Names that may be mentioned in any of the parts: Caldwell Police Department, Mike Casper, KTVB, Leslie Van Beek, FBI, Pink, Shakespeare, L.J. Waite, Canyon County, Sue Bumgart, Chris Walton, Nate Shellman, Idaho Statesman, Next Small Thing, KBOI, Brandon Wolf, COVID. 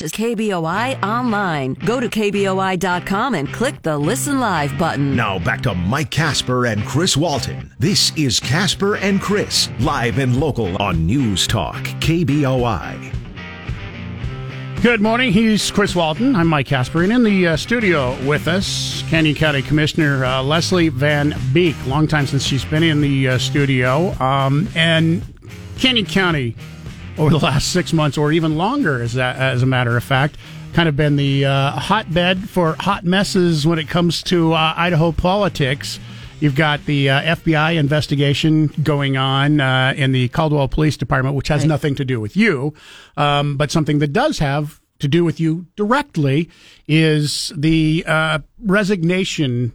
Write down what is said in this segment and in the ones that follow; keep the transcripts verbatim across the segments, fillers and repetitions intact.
is K B O I Online. Go to K B O I dot com and click the Listen Live button. Now back to Mike Casper and Chris Walton. This is Casper and Chris, live and local on News Talk K B O I. Good morning. He's Chris Walton. I'm Mike Casper. And in the uh, studio with us, Canyon County Commissioner uh, Leslie Van Beek. Long time since she's been in the uh, studio. Um, and Canyon County, over the last six months or even longer, as, that, as a matter of fact, kind of been the uh, hotbed for hot messes when it comes to uh, Idaho politics. You've got the uh, F B I investigation going on uh, in the Caldwell Police Department, which has right. nothing to do with you, um, but something that does have to do with you directly is the uh, resignation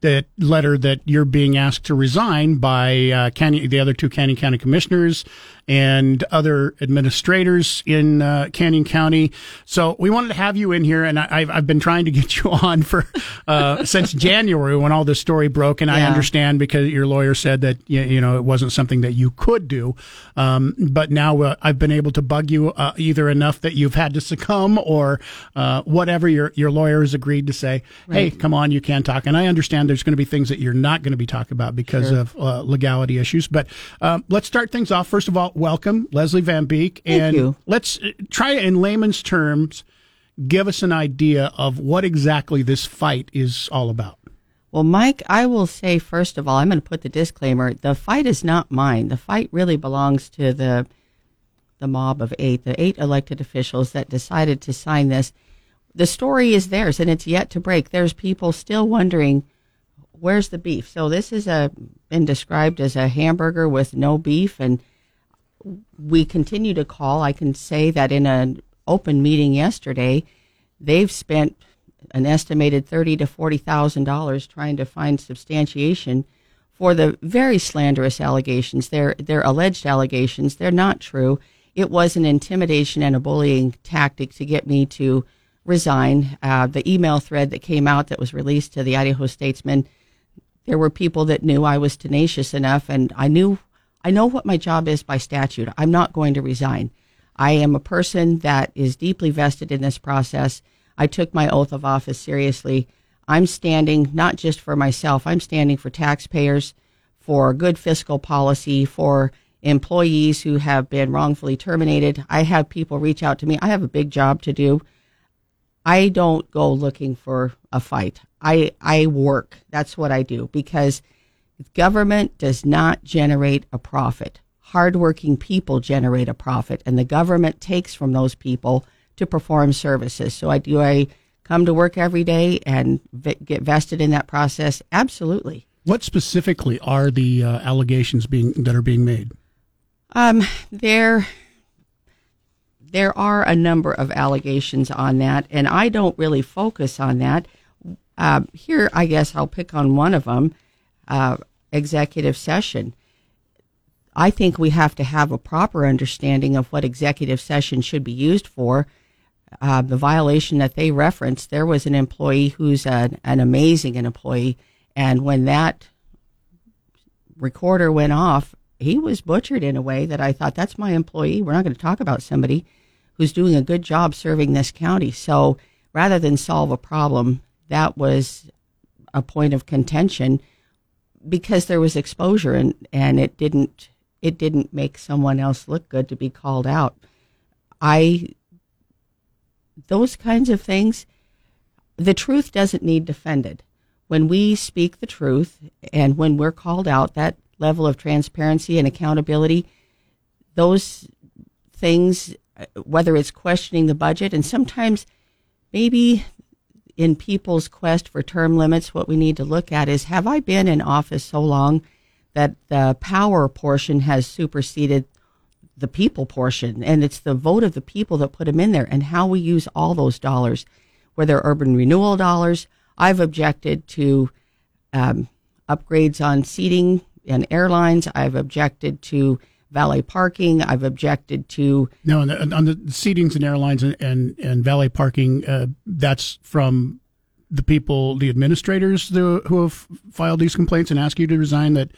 that letter that you're being asked to resign by uh, Canyon, the other two Canyon County commissioners and other administrators in uh, Canyon County. So we wanted to have you in here, and I, I've, I've been trying to get you on for uh, since January when all this story broke. And yeah. I understand because your lawyer said that you know it wasn't something that you could do, um, but now uh, I've been able to bug you uh, either enough that you've had to succumb or uh, whatever your your lawyer has agreed to say. Right. Hey, come on, you can talk, and I understand there's going to be things that you're not going to be talking about because sure. of uh, legality issues. But um, let's start things off. First of all, welcome, Leslie Van Beek. Thank and you. Let's try to, in layman's terms, give us an idea of what exactly this fight is all about. Well, Mike, I will say, first of all, I'm going to put the disclaimer. The fight is not mine. The fight really belongs to the the mob of eight, the eight elected officials that decided to sign this. The story is theirs, and it's yet to break. There's people still wondering, where's the beef? So this has been described as a hamburger with no beef, and we continue to call. I can say that in an open meeting yesterday, they've spent an estimated thirty thousand to forty thousand dollars trying to find substantiation for the very slanderous allegations. They're, they're alleged allegations. They're not true. It was an intimidation and a bullying tactic to get me to resign. Uh, the email thread that came out that was released to the Idaho Statesman, there were people that knew I was tenacious enough, and I knew, I know what my job is by statute. I'm not going to resign. I am a person that is deeply vested in this process. I took my oath of office seriously. I'm standing not just for myself. I'm standing for taxpayers, for good fiscal policy, for employees who have been wrongfully terminated. I have people reach out to me. I have a big job to do. I don't go looking for a fight. I, I work. That's what I do, because government does not generate a profit. Hardworking people generate a profit, and the government takes from those people to perform services. So I do I come to work every day and v- get vested in that process? Absolutely. What specifically are the uh, allegations being that are being made? Um, they're... There are a number of allegations on that, and I don't really focus on that. Uh, here, I guess I'll pick on one of them, uh, executive session. I think we have to have a proper understanding of what executive session should be used for. Uh, the violation that they referenced, there was an employee who's an, an amazing employee, and when that recorder went off, he was butchered in a way that I thought, that's my employee. We're not going to talk about somebody who's doing a good job serving this county. So rather than solve a problem, that was a point of contention because there was exposure, and, and it didn't it didn't make someone else look good to be called out. I those kinds of things, the truth doesn't need defended. When we speak the truth and when we're called out, that level of transparency and accountability, those things, whether it's questioning the budget, and sometimes maybe in people's quest for term limits, what we need to look at is, have I been in office so long that the power portion has superseded the people portion? And it's the vote of the people that put them in there, and how we use all those dollars, whether urban renewal dollars. I've objected to um, upgrades on seating and airlines. I've objected to valet parking. I've objected to... No, on the, on the seatings and airlines and, and, and valet parking, uh, that's from the people, the administrators who, who have filed these complaints and asked you to resign, that,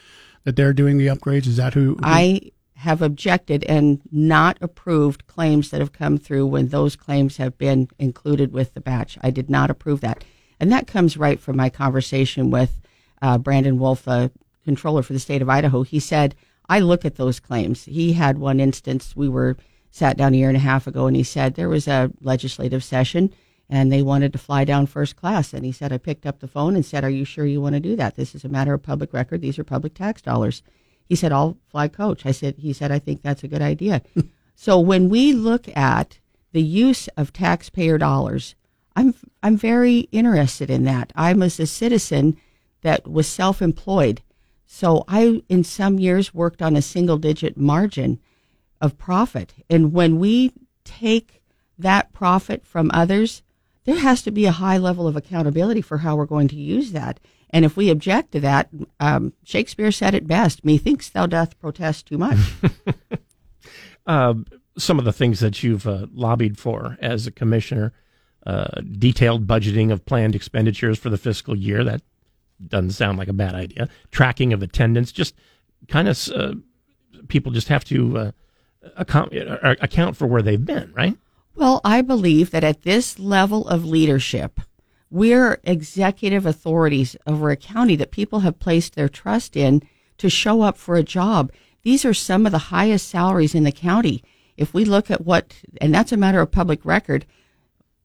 that they're doing the upgrades? Is that who... who? I have objected and not approved claims that have come through when those claims have been included with the batch. I did not approve that. And that comes right from my conversation with uh, Brandon Wolf, uh, controller for the state of Idaho. He said, I look at those claims. He had one instance, we were sat down a year and a half ago, and he said there was a legislative session and they wanted to fly down first class. And he said, I picked up the phone and said, are you sure you want to do that? This is a matter of public record. These are public tax dollars. He said, I'll fly coach. I said, he said, I think that's a good idea. So when we look at the use of taxpayer dollars, I'm I'm very interested in that. I'm as a citizen that was self-employed. So I, in some years, worked on a single-digit margin of profit. And when we take that profit from others, there has to be a high level of accountability for how we're going to use that. And if we object to that, um, Shakespeare said it best, methinks thou doth protest too much. uh, some of the things that you've uh, lobbied for as a commissioner, uh, detailed budgeting of planned expenditures for the fiscal year, that doesn't sound like a bad idea. Tracking of attendance, just kind of uh, people just have to uh, account, uh, account for where they've been, right? Well, I believe that at this level of leadership, we're executive authorities over a county that people have placed their trust in to show up for a job. These are some of the highest salaries in the county. If we look at what, and that's a matter of public record,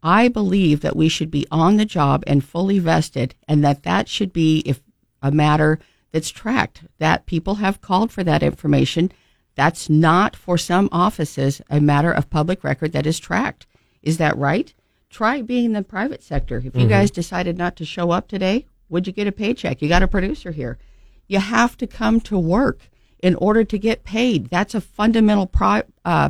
I believe that we should be on the job and fully vested, and that that should be if a matter that's tracked, that people have called for that information. That's not, for some offices, a matter of public record that is tracked. Is that right? Try being in the private sector. If you mm-hmm. guys decided not to show up today, would you get a paycheck? You got a producer here. You have to come to work in order to get paid. That's a fundamental pri- uh,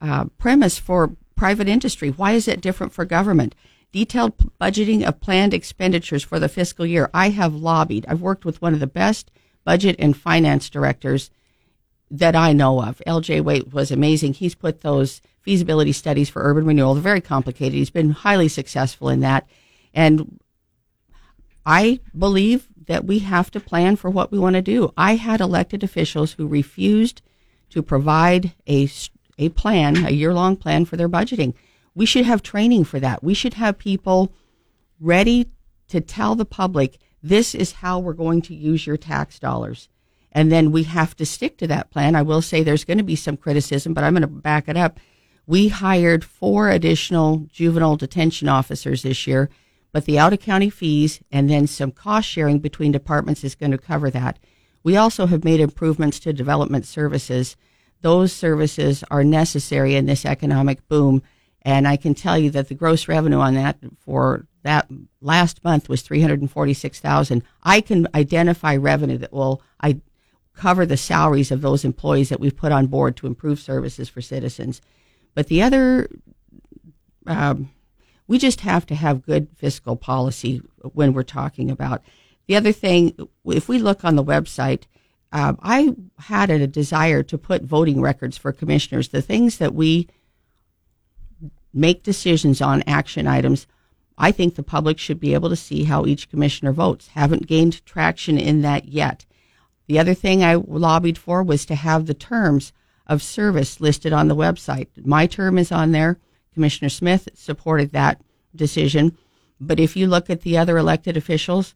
uh, premise for private industry. Why is it different for government? Detailed budgeting of planned expenditures for the fiscal year. I have lobbied. I've worked with one of the best budget and finance directors that I know of. L J. Waite was amazing. He's put those feasibility studies for urban renewal. They're very complicated. He's been highly successful in that. And I believe that we have to plan for what we want to do. I had elected officials who refused to provide a, a plan, a year-long plan for their budgeting. We should have training for that. We should have people ready to tell the public, this is how we're going to use your tax dollars. And then we have to stick to that plan. I will say there's going to be some criticism, but I'm going to back it up. We hired four additional juvenile detention officers this year, but the out-of-county fees and then some cost sharing between departments is going to cover that. We also have made improvements to development services. Those services are necessary in this economic boom, and I can tell you that the gross revenue on that for that last month was three hundred forty-six thousand dollars. I can identify revenue that will I. cover the salaries of those employees that we've put on board to improve services for citizens. But the other, um, we just have to have good fiscal policy when we're talking about. The other thing, if we look on the website, uh, I had a desire to put voting records for commissioners, the things that we make decisions on, action items. I think the public should be able to see how each commissioner votes. Haven't gained traction in that yet. The other thing I lobbied for was to have the terms of service listed on the website. My term is on there. Commissioner Smith supported that decision. But if you look at the other elected officials,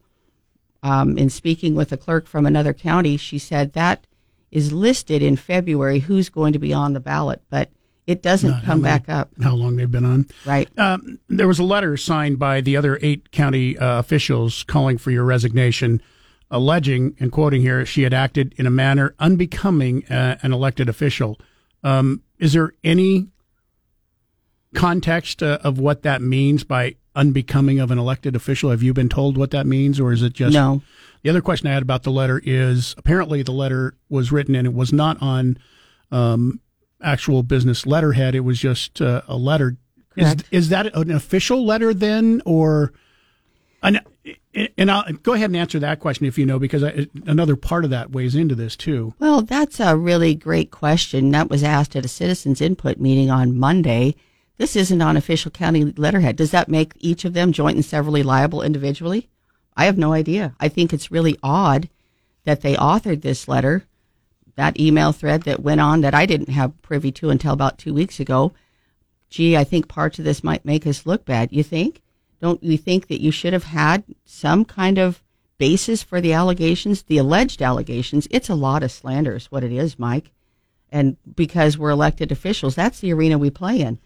um, in speaking with a clerk from another county, she said that is listed in February who's going to be on the ballot, but it doesn't Not come back up. How long they've been on. Right. Um, there was a letter signed by the other eight county uh, officials calling for your resignation, alleging, and quoting here, she had acted in a manner unbecoming uh, an elected official. Um, is there any context uh, of what that means by unbecoming of an elected official? Have you been told what that means, or is it just... No. The other question I had about the letter is, apparently the letter was written and it was not on um, actual business letterhead. It was just uh, a letter. Correct. Is, is that an official letter then, or... An, And I'll go ahead and answer that question if you know, because I, another part of that weighs into this, too. Well, that's a really great question. That was asked at a citizens' input meeting on Monday. This isn't on official county letterhead. Does that make each of them joint and severally liable individually? I have no idea. I think it's really odd that they authored this letter. that email thread that went on that I didn't have privy to until about two weeks ago. Gee, I think parts of this might make us look bad. You think? Don't you think that you should have had some kind of basis for the allegations, the alleged allegations? It's a lot of slander is what it is, Mike. And because we're elected officials, that's the arena we play in.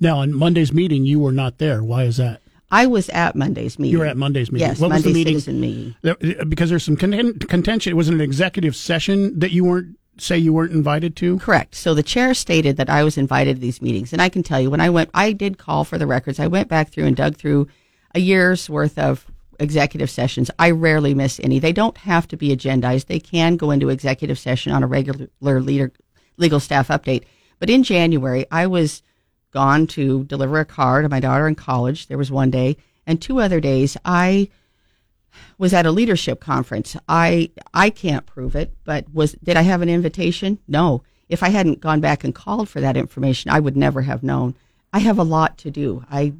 Now, on Monday's meeting, you were not there. Why is that? I was at Monday's meeting. You were at Monday's meeting. Yes, what Monday's was the meeting? Citizen meeting. Because there's some contention. It was an executive session that you weren't, say you weren't invited to? Correct. So the chair stated that I was invited to these meetings. And I can tell you, when I went, I did call for the records. I went back through and dug through a year's worth of executive sessions. I rarely miss any. They don't have to be agendized. They can go into executive session on a regular leader, legal staff update. But in January, I was gone to deliver a car to my daughter in college. There was one day, and two other days I was at a leadership conference. I I can't prove it, but was did I have an invitation? No. If I hadn't gone back and called for that information, I would never have known. I have a lot to do. I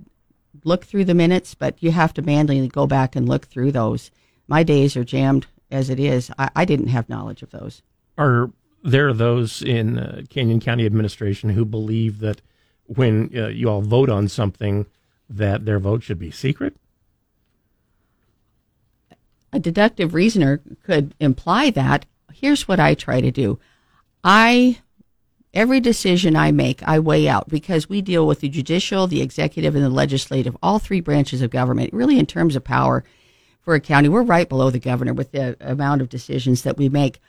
look through the minutes, but you have to manually go back and look through those. My days are jammed as it is. I, I didn't have knowledge of those. Are there those in uh, Canyon County administration who believe that when uh, you all vote on something, that their vote should be secret? A deductive reasoner could imply that. Here's what I try to do. I, every decision I make, I weigh out, because we deal with the judicial, the executive, and the legislative, all three branches of government. Really, in terms of power for a county, we're right below the governor with the amount of decisions that we make.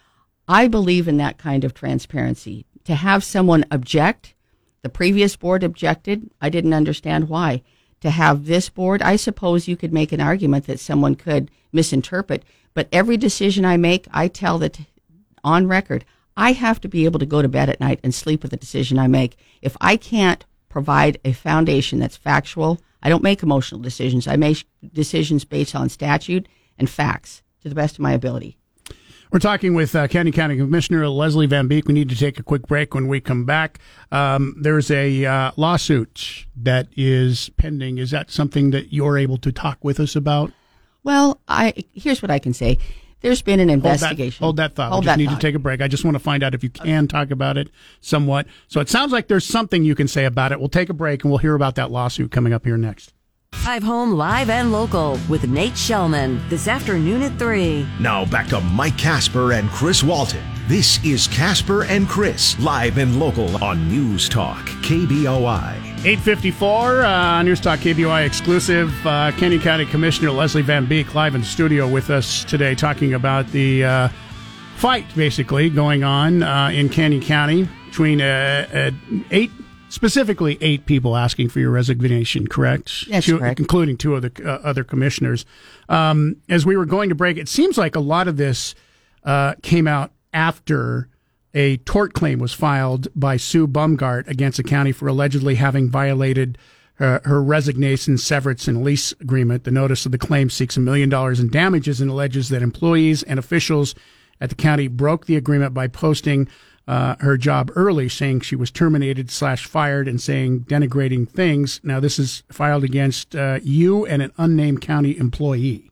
I believe in that kind of transparency. To have someone object, the previous board objected. I didn't understand why. To have this board, I suppose you could make an argument that someone could misinterpret, but every decision I make, I tell that on record. I have to be able to go to bed at night and sleep with the decision I make. If I can't provide a foundation that's factual, I don't make emotional decisions. I make decisions based on statute and facts to the best of my ability. We're talking with uh, Canyon County Commissioner Leslie Van Beek. We need to take a quick break. When we come back, um, there's a uh, lawsuit that is pending. Is that something that you're able to talk with us about? Well, I here's what I can say. There's been an investigation. Hold that, hold that thought. Hold we just that need thought. to take a break. I just want to find out if you can talk about it somewhat. So it sounds like there's something you can say about it. We'll take a break, and we'll hear about that lawsuit coming up here next. Drive Home Live and Local with Nate Shellman this afternoon at three. Now back to Mike Casper and Chris Walton. This is Casper and Chris, Live and Local on News Talk K B O I. eight fifty-four, uh, News Talk K B O I exclusive. Uh, Canyon County Commissioner Leslie Van Beek live in studio with us today, talking about the uh, fight basically going on uh, in Canyon County between uh, uh, eight Specifically, eight people asking for your resignation, correct? That's two, correct. Including two other uh, other commissioners. Um, as we were going to break, it seems like a lot of this uh, came out after a tort claim was filed by Sue Bumgart against the county for allegedly having violated her, her resignation, severance, and lease agreement. The notice of the claim seeks a million dollars in damages and alleges that employees and officials at the county broke the agreement by posting Uh, her job early, saying she was terminated slash fired and saying denigrating things. Now, this is filed against uh, you and an unnamed county employee.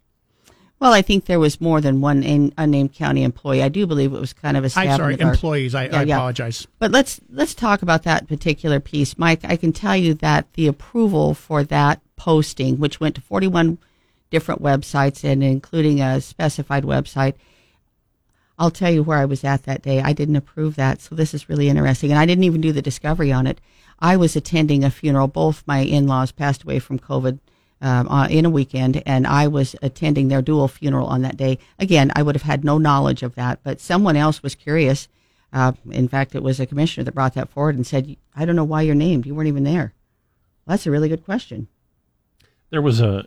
Well, I think there was more than one in, unnamed county employee. I do believe it was kind of a staff. I'm sorry, employees. Our, I, yeah, I yeah. apologize. But let's let's talk about that particular piece. Mike, I can tell you that the approval for that posting, which went to forty-one different websites and including a specified website, I'll tell you where I was at that day. I didn't approve that, so this is really interesting. And I didn't even do the discovery on it. I was attending a funeral. Both my in-laws passed away from COVID um, in a weekend, and I was attending their dual funeral on that day. Again, I would have had no knowledge of that, but someone else was curious. Uh, in fact, it was a commissioner that brought that forward and said, I don't know why you're named. You weren't even there. Well, that's a really good question. There was a,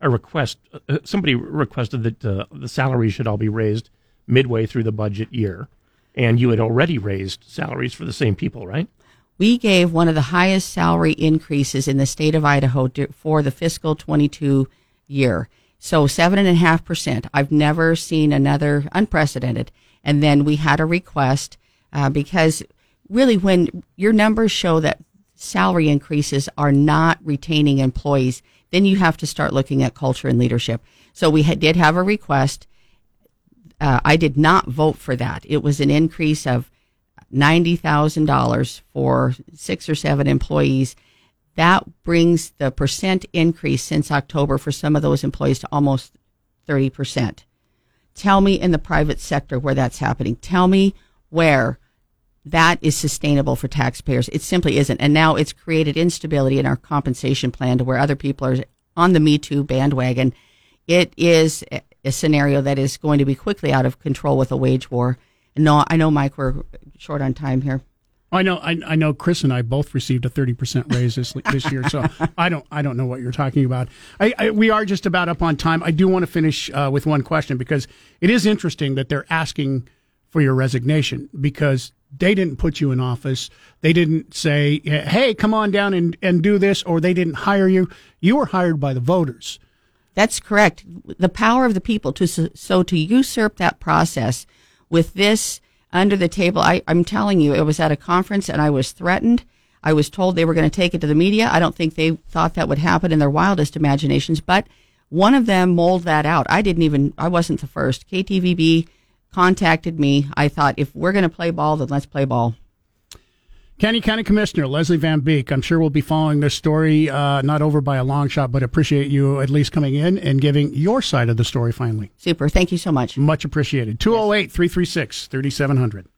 a request. Uh, somebody requested that uh, the salary should all be raised midway through the budget year, and you had already raised salaries for the same people, right? We gave one of the highest salary increases in the state of Idaho for the fiscal twenty-two year. So seven and a half percent. I've never seen another unprecedented. And then we had a request uh, because really when your numbers show that salary increases are not retaining employees, then you have to start looking at culture and leadership. So we ha- did have a request. Uh, I did not vote for that. It was an increase of ninety thousand dollars for six or seven employees. That brings the percent increase since October for some of those employees to almost thirty percent. Tell me in the private sector where that's happening. Tell me where that is sustainable for taxpayers. It simply isn't. And now it's created instability in our compensation plan to where other people are on the Me Too bandwagon. It is a scenario that is going to be quickly out of control with a wage war. And no, I know, Mike, we're short on time here. I know, I, I know. Chris and I both received a thirty percent raise this this year, so I don't, I don't know what you're talking about. I, I, we are just about up on time. I do want to finish uh, with one question, because it is interesting that they're asking for your resignation, because they didn't put you in office. They didn't say, "Hey, come on down and, and do this," or they didn't hire you. You were hired by the voters. That's correct. The power of the people to so to usurp that process with this. Under the table, I, I'm telling you, it was at a conference, and I was threatened. I was told they were going to take it to the media. I don't think they thought that would happen in their wildest imaginations, but one of them mulled that out. I didn't even, I wasn't the first. K T V B contacted me. I thought, if we're going to play ball, then let's play ball. Canyon County Commissioner Leslie Van Beek, I'm sure we'll be following this story, uh, not over by a long shot, but appreciate you at least coming in and giving your side of the story finally. Super. Thank you so much. Much appreciated. two oh eight, three three six, three seven hundred.